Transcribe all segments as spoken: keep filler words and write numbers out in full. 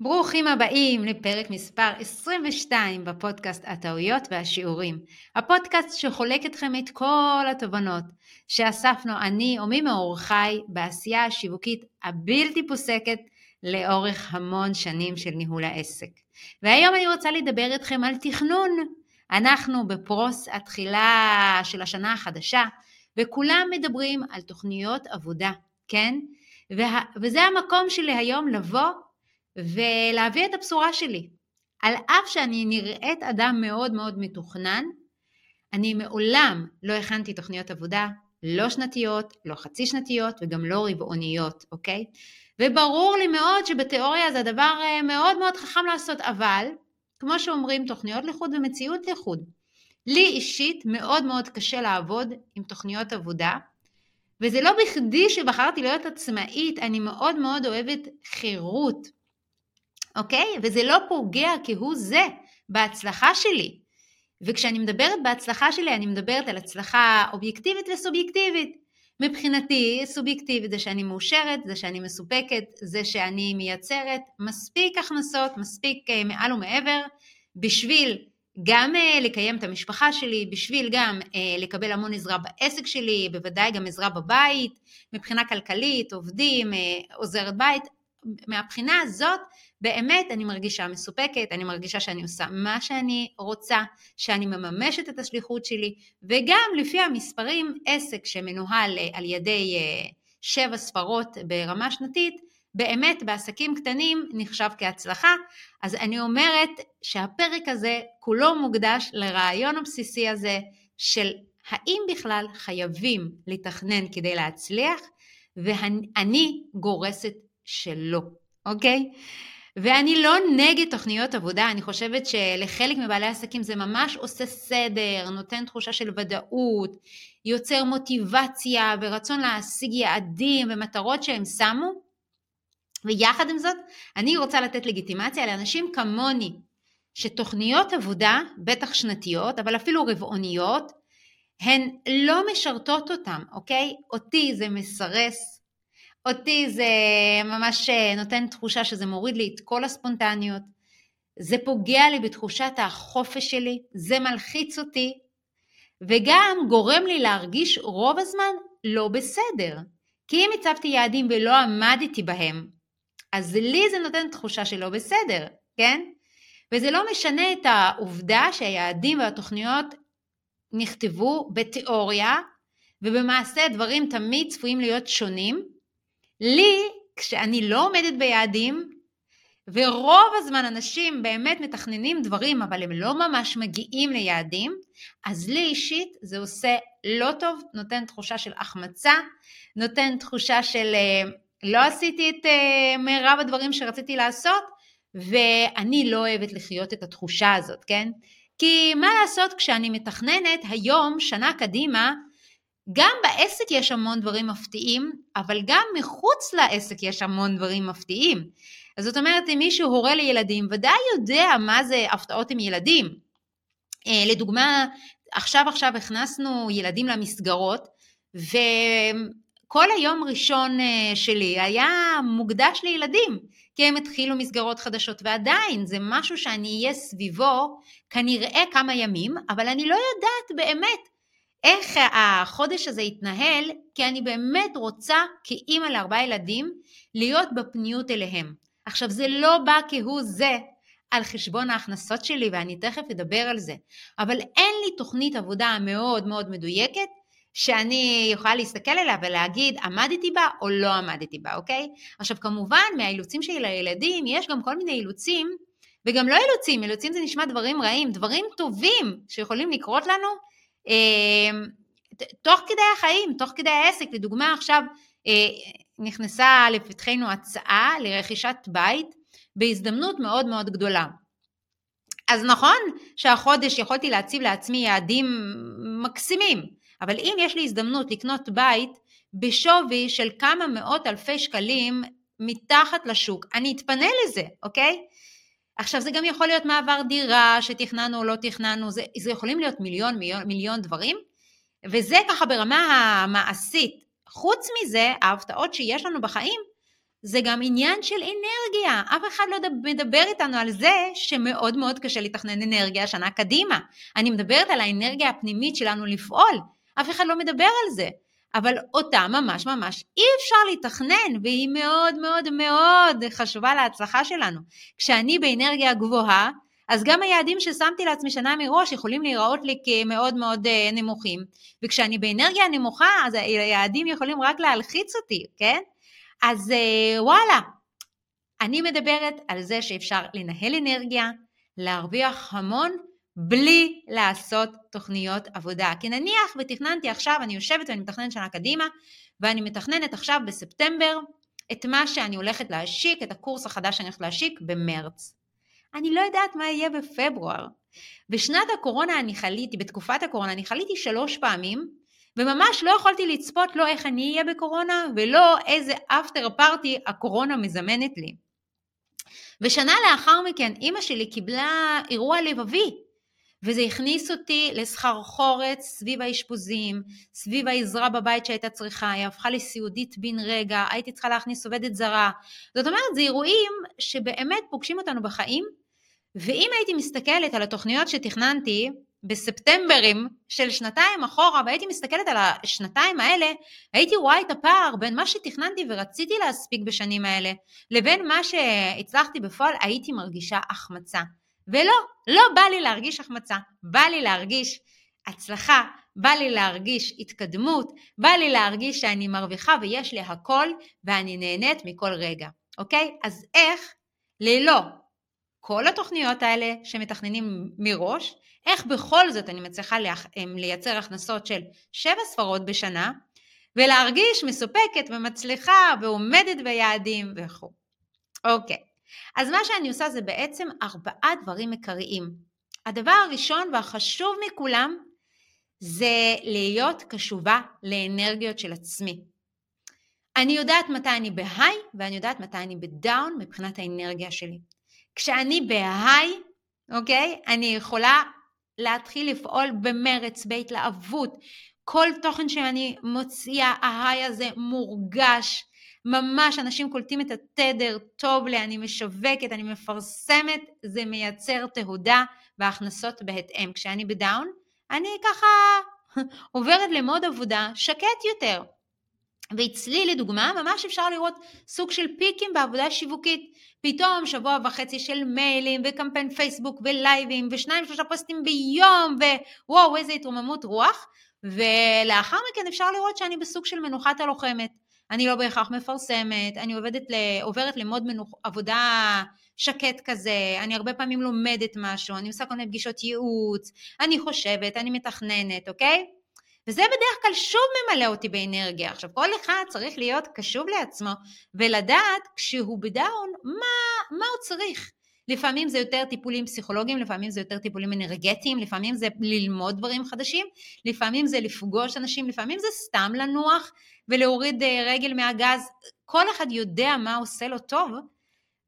ברוכים הבאים לפרק מספר עשרים ושתיים בפודקאסט הטעויות והשיעורים. הפודקאסט שחולק אתכם את כל התובנות שאספנו אני או מי מאורחיי בעשייה השיווקית הבלתי פוסקת לאורך המון שנים של ניהול העסק. והיום אני רוצה לדבר אתכם על תכנון. אנחנו בפרוס התחילה של השנה החדשה וכולם מדברים על תוכניות עבודה, כן? וה... וזה המקום שלי היום לבוא ולהביא את הבשורה שלי. על אף שאני נראית אדם מאוד מאוד מתוכנן, אני מעולם לא הכנתי תוכניות עבודה, לא שנתיות, לא חצי שנתיות וגם לא רבעוניות, אוקיי? וברור לי מאוד שבתיאוריה זה הדבר מאוד מאוד חכם לעשות, אבל כמו שאומרים, תוכניות לחוד ומציאות לחוד. לי אישית מאוד מאוד קשה לעבוד עם תוכניות עבודה, וזה לא בכדי שבחרתי להיות עצמאית, אני מאוד מאוד אוהבת חירות, אוקיי? וזה לא פוגע כהוא זה בהצלחה שלי. וכשאני מדברת בהצלחה שלי, אני מדברת על הצלחה אובייקטיבית וסובייקטיבית. מבחינתי, סובייקטיבית זה שאני מאושרת, זה שאני מסופקת, זה שאני מייצרת מספיק הכנסות, מספיק מעל ומעבר, בשביל גם לקיים את המשפחה שלי, בשביל גם לקבל המון עזרה בעסק שלי, בוודאי גם עזרה בבית, מבחינה כלכלית, עובדים, עוזרת בית. מהבחינה הזאת באמת אני מרגישה מסופקת, אני מרגישה שאני עושה מה שאני רוצה, שאני מממשת את השליחות שלי, וגם לפי המספרים, עסק שמנוהל על ידי שבע ספרות ברמה שנתית, באמת בעסקים קטנים נחשב כהצלחה. אז אני אומרת שהפרק הזה כולו מוקדש לרעיון הבסיסי הזה של האם בכלל חייבים לתכנן כדי להצליח, ואני גורסת שלא, אוקיי? ואני לא נגד תוכניות עבודה, אני חושבת שלחלק מבעלי העסקים זה ממש עושה סדר, נותן תחושה של ודאות, יוצר מוטיבציה ורצון להשיג יעדים ומטרות שהם שמו, ויחד עם זאת אני רוצה לתת לגיטימציה לאנשים כמוני, שתוכניות עבודה, בטח שנתיות, אבל אפילו רבעוניות, הן לא משרתות אותם, אוקיי? אותי זה מסרס, אותי זה ממש נותן תחושה שזה מוריד לי את כל הספונטניות, זה פוגע לי בתחושת החופש שלי, זה מלחיץ אותי, וגם גורם לי להרגיש רוב הזמן לא בסדר, כי אם הצבתי יעדים ולא עמדתי בהם, אז לי זה נותן תחושה שלא בסדר, כן? וזה לא משנה את העובדה שהיעדים והתוכניות נכתבו בתיאוריה, ובמעשה דברים תמיד צפויים להיות שונים, לי, כשאני לא עומדת ביעדים, ורוב הזמן אנשים באמת מתכננים דברים, אבל הם לא ממש מגיעים ליעדים, אז לי אישית זה עושה לא טוב, נותן תחושה של החמצה, נותן תחושה של לא עשיתי את מרב הדברים שרציתי לעשות, ואני לא אוהבת לחיות את התחושה הזאת, כן? כי מה לעשות כשאני מתכננת היום, שנה קדימה, גם בעסק יש המון דברים מפתיעים, אבל גם מחוץ לעסק יש המון דברים מפתיעים. אז זאת אומרת, אם מישהו הורה לילדים, ודאי יודע מה זה הפתעות עם ילדים. לדוגמה, עכשיו עכשיו הכנסנו ילדים למסגרות, וכל היום ראשון שלי היה מוקדש לילדים, כי הם התחילו מסגרות חדשות, ועדיין זה משהו שאני אהיה סביבו, כנראה כמה ימים, אבל אני לא יודעת באמת, איך החודש הזה יתנהל, כי אני באמת רוצה, כאימא לארבעה ילדים, להיות בפניות אליהם. עכשיו, זה לא בא כהוא זה על חשבון ההכנסות שלי, ואני תכף אדבר על זה. אבל אין לי תוכנית עבודה מאוד מאוד מדויקת, שאני יכולה להסתכל עליה ולהגיד, עמדתי בה או לא עמדתי בה, אוקיי? עכשיו, כמובן, מהאילוצים של הילדים, יש גם כל מיני אילוצים, וגם לא אילוצים, אילוצים זה נשמע דברים רעים, דברים טובים שיכולים לקרות לנו, תוך כדי החיים, תוך כדי העסק. לדוגמה, עכשיו נכנסה לפתחנו הצעה לרכישת בית בהזדמנות מאוד מאוד גדולה. אז נכון שהחודש יכולתי להציב לעצמי יעדים מקסימים, אבל אם יש לי הזדמנות לקנות בית בשווי של כמה מאות אלפי שקלים מתחת לשוק, אני אתפנה לזה, אוקיי? עכשיו זה גם יכול להיות מעבר דירה שתכננו או לא תכננו, זה, זה יכולים להיות מיליון, מיליון, מיליון דברים, וזה ככה ברמה המעשית. חוץ מזה, ההפתעות שיש לנו בחיים, זה גם עניין של אנרגיה. אף אחד לא מדבר איתנו על זה שמאוד מאוד קשה לתכנן אנרגיה שנה קדימה. אני מדברת על האנרגיה הפנימית שלנו לפעול. אף אחד לא מדבר על זה. אבל אותה ממש ממש אי אפשר לתכנן, והיא מאוד מאוד מאוד חשובה להצלחה שלנו. כשאני באנרגיה גבוהה, אז גם היעדים ששמתי לעצמי שנה מראש יכולים להיראות לי כמאוד מאוד נמוכים. וכשאני באנרגיה נמוכה, אז היעדים יכולים רק להלחיץ אותי, כן? אז וואלה, אני מדברת על זה שאפשר לנהל אנרגיה, להרוויח המון בלי לעשות תוכניות עבודה. כי נניח ותכננתי עכשיו, אני יושבת ואני מתכננת שנה קדימה, ואני מתכננת עכשיו בספטמבר את מה שאני הולכת להשיק, את הקורס החדש שאני הולכת להשיק במרץ. אני לא יודעת מה יהיה בפברואר. בשנת הקורונה אני חליתי, בתקופת הקורונה אני חליתי שלוש פעמים, וממש לא יכולתי לצפות לא איך אני אהיה בקורונה, ולא איזה אפטר פארטי הקורונה מזמנת לי. ושנה לאחר מכן, אמא שלי קיבלה אירוע לבבי, וזה הכניס אותי לסחרחורת סביב האשפוזים, סביב העזרה בבית שהייתה צריכה, היא הפכה לסיעודית בן רגע, הייתי צריכה להכניס עובדת זרה. זאת אומרת, זה אירועים שבאמת פוגשים אותנו בחיים, ואם הייתי מסתכלת על התוכניות שתכננתי בספטמברים של שנתיים אחורה, והייתי מסתכלת על השנתיים האלה, הייתי רואה את הפער בין מה שתכננתי ורציתי להספיק בשנים האלה, לבין מה שהצלחתי בפועל, הייתי מרגישה החמצה. ולא, לא בא לי להרגיש החמצה, בא לי להרגיש הצלחה, בא לי להרגיש התקדמות, בא לי להרגיש שאני מרוויחה ויש לי הכל, ואני נהנית מכל רגע, אוקיי? אז איך ללא כל התוכניות האלה שמתכננים מראש, איך בכל זאת אני מצליחה לייצר הכנסות של שבע ספרות בשנה, ולהרגיש מסופקת ומצליחה ועומדת ביעדים וכו'. אוקיי. אז מה שאני עושה זה בעצם ארבעה דברים עיקריים. הדבר הראשון והחשוב מכולם, זה להיות קשובה לאנרגיות של עצמי. אני יודעת מתי אני בהיי, ואני יודעת מתי אני בדאון מבחינת האנרגיה שלי. כשאני בהיי, אוקיי, אני יכולה להתחיל לפעול במרץ, בהתלהבות. כל תוכן שאני מוציאה, ההיי הזה מורגש. ממש אנשים קולטים את התדר, טוב לי, אני משווקת, אני מפרסמת, זה מייצר תהודה והכנסות בהתאם. כשאני בדאון, אני ככה עוברת למוד עבודה שקט יותר. ואצלי לדוגמה, ממש אפשר לראות סוג של פיקים בעבודה שיווקית. פתאום שבוע וחצי של מיילים וקמפיין פייסבוק ולייבים ושניים שלושה פוסטים ביום ווואו איזה התרוממות רוח. ולאחר מכן אפשר לראות שאני בסוג של מנוחת הלוחמת. אני לא בהכרח מפרסמת, אני עובדת, עוברת למוד מנוח, עבודה שקט כזה, אני הרבה פעמים לומדת משהו, אני עושה כל מיני פגישות ייעוץ, אני חושבת, אני מתכננת, אוקיי? וזה בדרך כלל שוב ממלא אותי באנרגיה. עכשיו, כל אחד צריך להיות קשוב לעצמו, ולדעת כשהוא בדאון, מה, מה הוא צריך? לפעמים זה יותר טיפולים פסיכולוגיים, לפעמים זה יותר טיפולים אנרגטיים, לפעמים זה ללמוד דברים חדשים, לפעמים זה לפגוש אנשים, לפעמים זה סתם לנוח ולהוריד רגל מהגז. כל אחד יודע מה עושה לו טוב,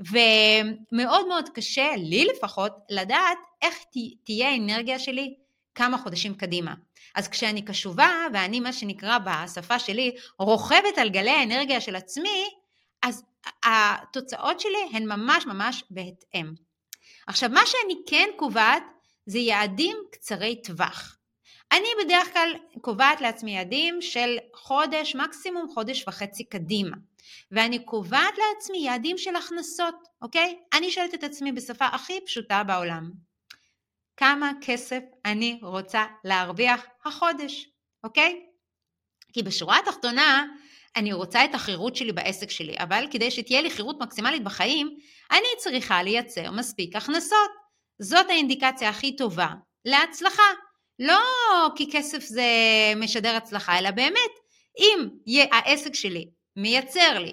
ומאוד מאוד קשה לי לפחות לדעת איך תהיה האנרגיה שלי כמה חודשים קדימה. אז כשאני קשובה ואני מה שנקרא בשפה שלי רוכבת על גלי האנרגיה של עצמי, אז התוצאות שלי הן ממש ממש בהתאם. עכשיו, מה שאני כן קובעת זה יעדים קצרי טווח. אני בדרך כלל קובעת לעצמי יעדים של חודש, מקסימום חודש וחצי קדימה. ואני קובעת לעצמי יעדים של הכנסות, אוקיי? אני שואלת את עצמי בשפה הכי פשוטה בעולם. כמה כסף אני רוצה להרוויח החודש, אוקיי? כי בשורה התחתונה, אני רוצה את החירות שלי בעסק שלי, אבל כדי שתהיה לי חירות מקסימלית בחיים, אני צריכה לייצר מספיק הכנסות. זאת האינדיקציה הכי טובה להצלחה. לא כי כסף זה משדר הצלחה, אלא באמת, אם העסק שלי מייצר לי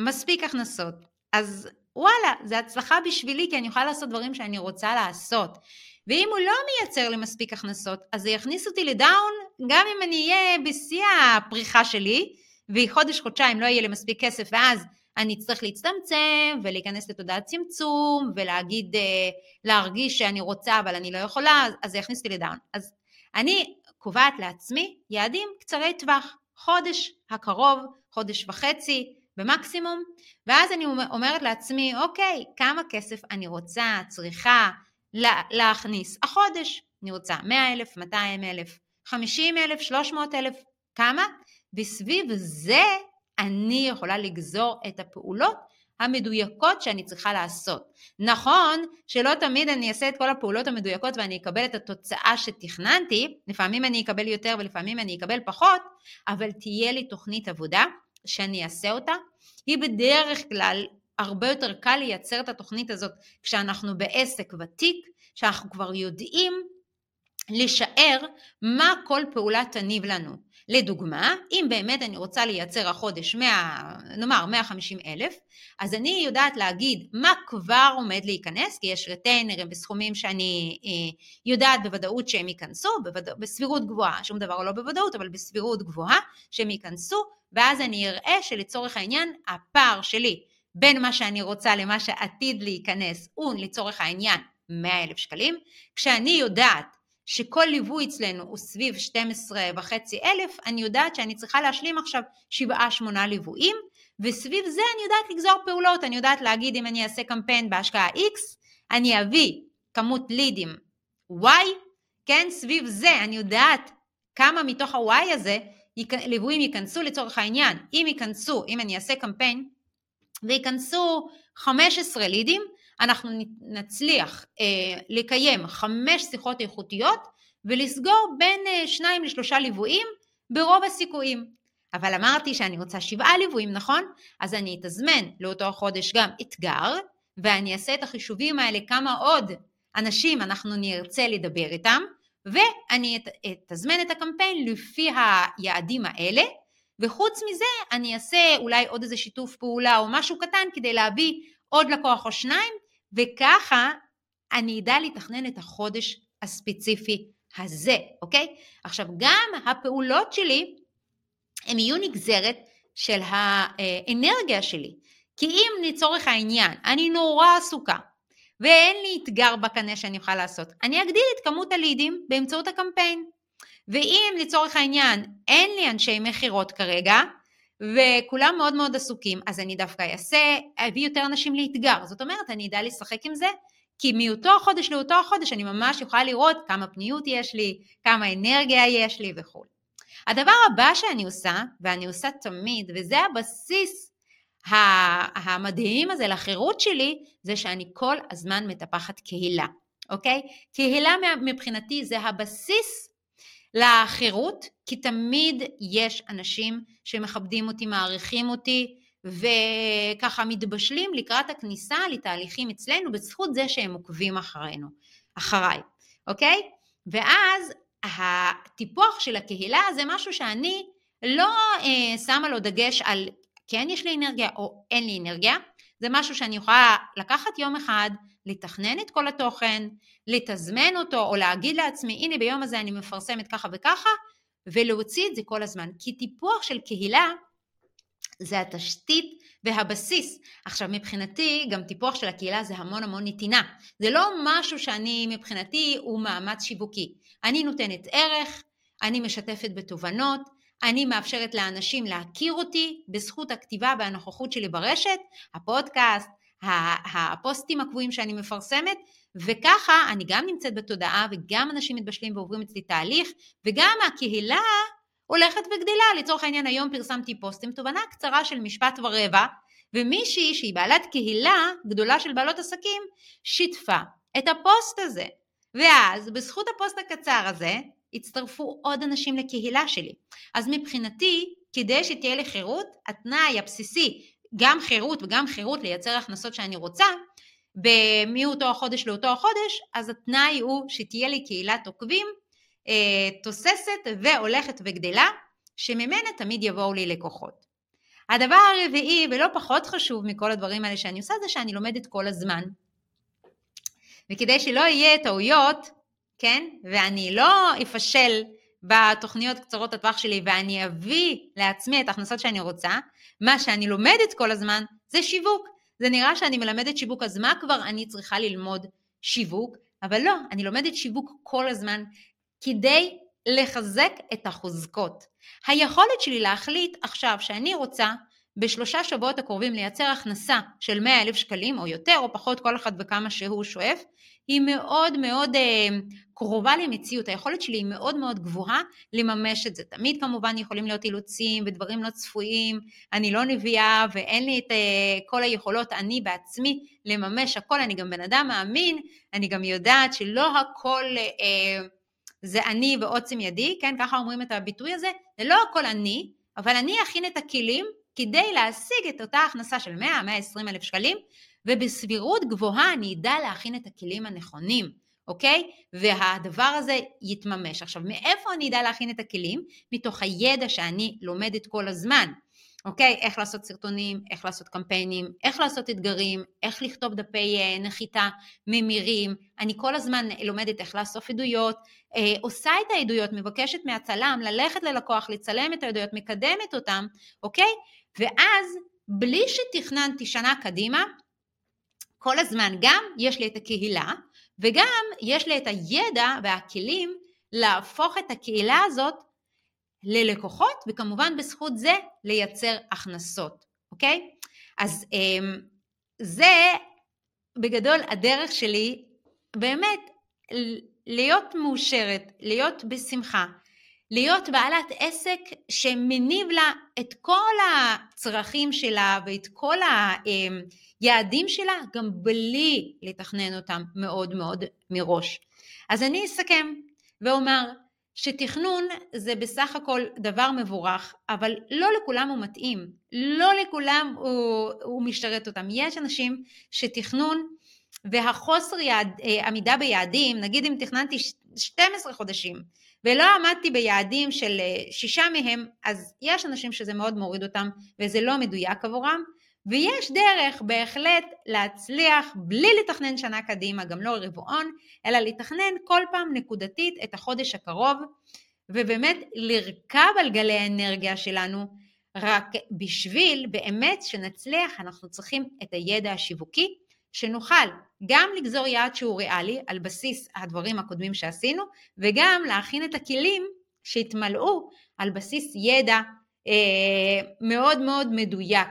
מספיק הכנסות, אז וואלה, זה הצלחה בשבילי, כי אני יכולה לעשות דברים שאני רוצה לעשות. ואם הוא לא מייצר לי מספיק הכנסות, אז זה יכניס אותי לדאון, גם אם אני אהיה בשיא הפריחה שלי, וחודש חודשיים לא יהיה לי מספיק כסף, ואז אני אצטרך להצטמצם, ולהיכנס לתודעת צמצום, ולהגיד, להרגיש שאני רוצה, אבל אני לא יכולה, אז זה יכניס לי לדאון. אז אני קובעת לעצמי יעדים קצרי טווח, חודש הקרוב, חודש וחצי, במקסימום, ואז אני אומרת לעצמי, אוקיי, כמה כסף אני רוצה, צריכה להכניס החודש, אני רוצה מאה אלף, מאתיים אלף, חמישים אלף, שלוש מאות אלף, כמה? בסביב זה אני יכולה לגזור את הפעולות המדויקות שאני צריכה לעשות. נכון שלא תמיד אני אעשה את כל הפעולות המדויקות ואני אקבל את התוצאה שתכננתי, לפעמים אני אקבל יותר ולפעמים אני אקבל פחות, אבל תהיה לי תוכנית עבודה שאני אעשה אותה. היא בדרך כלל הרבה יותר קל לייצר את התוכנית הזאת כשאנחנו בעסק ותיק, שאנחנו כבר יודעים לשער מה כל פעולה תניב לנו. לדוגמה, אם באמת אני רוצה לייצר החודש, נאמר מאה וחמישים אלף, אז אני יודעת להגיד מה כבר עומד להיכנס, כי יש רטיינרים בסכומים שאני יודעת בוודאות שהם ייכנסו, בסבירות גבוהה, שום דבר לא בוודאות, אבל בסבירות גבוהה שהם ייכנסו, ואז אני אראה שלצורך העניין הפער שלי בין מה שאני רוצה למה שעתיד להיכנס, הוא לצורך העניין מאה אלף שקלים, כשאני יודעת שכל ליווי אצלנו הוא סביב שתים עשרה וחצי אלף, אני יודעת שאני צריכה להשלים עכשיו שבעה שמונה ליוויים, וסביב זה אני יודעת לגזור פעולות, אני יודעת להגיד אם אני אעשה קמפיין בהשקעה X, אני אביא כמות לידים Y, כן, סביב זה אני יודעת כמה מתוך ה-Y הזה ליוויים ייכנסו לצורך העניין, אם ייכנסו, אם אני אעשה קמפיין, וייכנסו חמישה עשר לידים, אנחנו נצליח אה, לקיים חמש שיחות איכותיות ולסגור בין אה, שניים לשלושה ליוויים ברוב הסיכויים. אבל אמרתי שאני רוצה שבעה ליוויים, נכון? אז אני אתזמן לאותו החודש גם אתגר, ואני אעשה את החישובים האלה כמה עוד אנשים אנחנו נרצה לדבר איתם, ואני את, אתזמן את הקמפיין לפי היעדים האלה, וחוץ מזה אני אעשה אולי עוד איזה שיתוף פעולה או משהו קטן כדי להביא עוד לקוח או שניים, וככה אני יודע לתכנן את החודש הספציפי הזה, אוקיי? עכשיו גם הפעולות שלי, הן יהיו נגזרת של האנרגיה שלי, כי אם לצורך העניין אני נורא עסוקה, ואין לי אתגר בקנה שאני אוכל לעשות, אני אגדיל את כמות הלידים באמצעות הקמפיין, ואם לצורך העניין אין לי אנשי מחירות כרגע, וכולם מאוד מאוד עסוקים, אז אני דווקא אעשה, אביא יותר אנשים לאתגר, זאת אומרת, אני אדע לשחק עם זה, כי מאותו החודש לאותו החודש, אני ממש יכולה לראות כמה פניות יש לי, כמה אנרגיה יש לי וכו'. הדבר הבא שאני עושה, ואני עושה תמיד, וזה הבסיס המדהים הזה לחירות שלי, זה שאני כל הזמן מטפחת קהילה, אוקיי? קהילה מבחינתי זה הבסיס, לחירות, כי תמיד יש אנשים שמכבדים אותי, מעריכים אותי, וככה מתבשלים לקראת הכניסה לתהליכים אצלנו, בזכות זה שהם עוקבים אחרינו, אחריי, אוקיי? ואז הטיפוח של הקהילה זה משהו שאני לא אה, שמה לו דגש על כן יש לי אנרגיה או אין לי אנרגיה, זה משהו שאני יכולה לקחת יום אחד, לתכנן את כל התוכן, לתזמן אותו, או להגיד לעצמי, הנה ביום הזה אני מפרסמת ככה וככה, ולהוציא את זה כל הזמן, כי טיפוח של קהילה, זה התשתית והבסיס. עכשיו מבחינתי, גם טיפוח של הקהילה זה המון המון נתינה, זה לא משהו שאני מבחינתי, הוא מאמץ שיווקי, אני נותנת ערך, אני משתפת בתובנות, אני מאפשרת לאנשים להכיר אותי, בזכות הכתיבה והנוכחות שלי ברשת, הפודקאסט, הפוסטים הקבועים שאני מפרסמת, וככה אני גם נמצאת בתודעה, וגם אנשים מתבשלים ועוברים אצלי תהליך, וגם הקהילה הולכת וגדלה, לצורך העניין היום פרסמתי פוסט עם תובנה קצרה של משפט ורבע, ומישהי שהיא בעלת קהילה גדולה של בעלות עסקים, שיתפה את הפוסט הזה, ואז בזכות הפוסט הקצר הזה, הצטרפו עוד אנשים לקהילה שלי. אז מבחינתי, כדי שתהיה לי חירות, התנאי הבסיסי, גם חירות וגם חירות לייצר הכנסות שאני רוצה, מאותו החודש לאותו החודש, אז התנאי הוא שתהיה לי קהילת עוקבים, תוססת והולכת וגדלה, שממנה תמיד יבואו לי לקוחות. הדבר הרביעי, ולא פחות חשוב מכל הדברים האלה שאני עושה, זה שאני לומדת כל הזמן. וכדי שלא יהיה טעויות, כן? ואני לא אפשל בתוכניות קצרות הטווח שלי, ואני אביא לעצמי את ההכנסות שאני רוצה, מה שאני לומדת כל הזמן, זה שיווק. זה נראה שאני מלמדת שיווק, אז מה כבר אני צריכה ללמוד שיווק? אבל לא, אני לומדת שיווק כל הזמן, כדי לחזק את החוזקות. היכולת שלי להחליט עכשיו שאני רוצה, בשלושה שבועות הקרובים לייצר הכנסה של מאה אלף שקלים או יותר או פחות, כל אחד וכמה שהוא שואף, היא מאוד מאוד אה, קרובה למציאות. היכולת שלי היא מאוד מאוד גבוהה לממש את זה. תמיד כמובן יכולים להיות אילוצים ודברים לא צפויים, אני לא נביאה ואין לי את אה, כל היכולות אני בעצמי לממש הכל, אני גם בן אדם מאמין, אני גם יודעת שלא הכל אה, זה אני ועוצם ידי, כן, ככה אומרים את הביטוי הזה, זה לא הכל אני, אבל אני אכין את הכלים כדי להשיג את אותה הכנסה של מאה עד מאה ועשרים אלף שקלים, ובסבירות גבוהה אני אדע להכין את הכלים הנכונים, אוקיי? והדבר הזה יתממש. עכשיו, מאיפה אני אדע להכין את הכלים? מתוך הידע שאני לומדת כל הזמן, אוקיי? איך לעשות סרטונים, איך לעשות קמפיינים, איך לעשות אתגרים, איך לכתוב דפי נחיתה, ממירים, אני כל הזמן לומדת איך לאסוף עדויות, אה, עושה את העדויות, מבקשת מהצלם, ללכת ללקוח, לצלם את העדויות, מקדמת אותם, אוקיי? ואז, בלי שתכננתי שנה קדימה, כל הזמן גם יש לי את הקהילה, וגם יש לי את הידע והכלים להפוך את הקהילה הזאת ללקוחות, וכמובן בזכות זה לייצר הכנסות, אוקיי? אז זה בגדול הדרך שלי באמת להיות מאושרת, להיות בשמחה, להיות בעלת עסק שמניב לה את כל הצרכים שלה ואת כל היעדים שלה, גם בלי לתכנן אותם מאוד מאוד מראש. אז אני אסכם ואומר שתכנון זה בסך הכל דבר מבורך, אבל לא לכולם הוא מתאים, לא לכולם הוא, הוא משתרת אותם. יש אנשים שתכנון והחוסר יעד, עמידה ביעדים, נגיד אם תכננתי שנים עשר חודשים, ולא עמדתי ביעדים של שישה מהם, אז יש אנשים שזה מאוד מוריד אותם, וזה לא מדויק עבורם, ויש דרך בהחלט להצליח, בלי לתכנן שנה קדימה, גם לא רבעון, אלא לתכנן כל פעם נקודתית את החודש הקרוב, ובאמת לרכב על גלי האנרגיה שלנו, רק בשביל באמת שנצליח, אנחנו צריכים את הידע השיווקי, שנוכל גם לגזור יעד שהוא ריאלי על בסיס הדברים הקודמים שעשינו, וגם להכין את הכלים שהתמלאו על בסיס ידע אה, מאוד מאוד מדויק,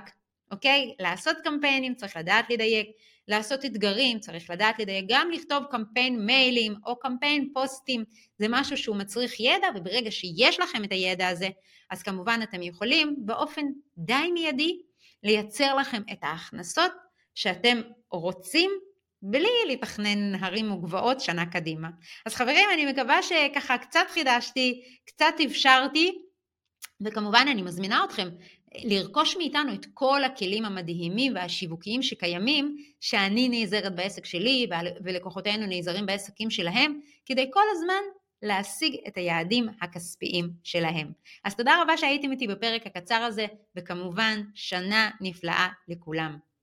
אוקיי? לעשות קמפיינים צריך לדעת לדייק, לעשות אתגרים צריך לדעת לדייק, גם לכתוב קמפיין מיילים או קמפיין פוסטים, זה משהו שהוא מצריך ידע, וברגע שיש לכם את הידע הזה, אז כמובן אתם יכולים באופן די מיידי לייצר לכם את ההכנסות שאתם רוצים, בלי לתכנן הרים וגבעות שנה קדימה. אז חברים, אני מקווה שככה קצת חידשתי, קצת אפשרתי, וכמובן אני מזמינה אתכם לרכוש מאיתנו את כל הכלים המדהימים והשיווקיים שקיימים, שאני נעזרת בעסק שלי, ולקוחותינו נעזרים בעסקים שלהם, כדי כל הזמן להשיג את היעדים הכספיים שלהם. אז תודה רבה שהייתם איתי בפרק הקצר הזה, וכמובן שנה נפלאה לכולם.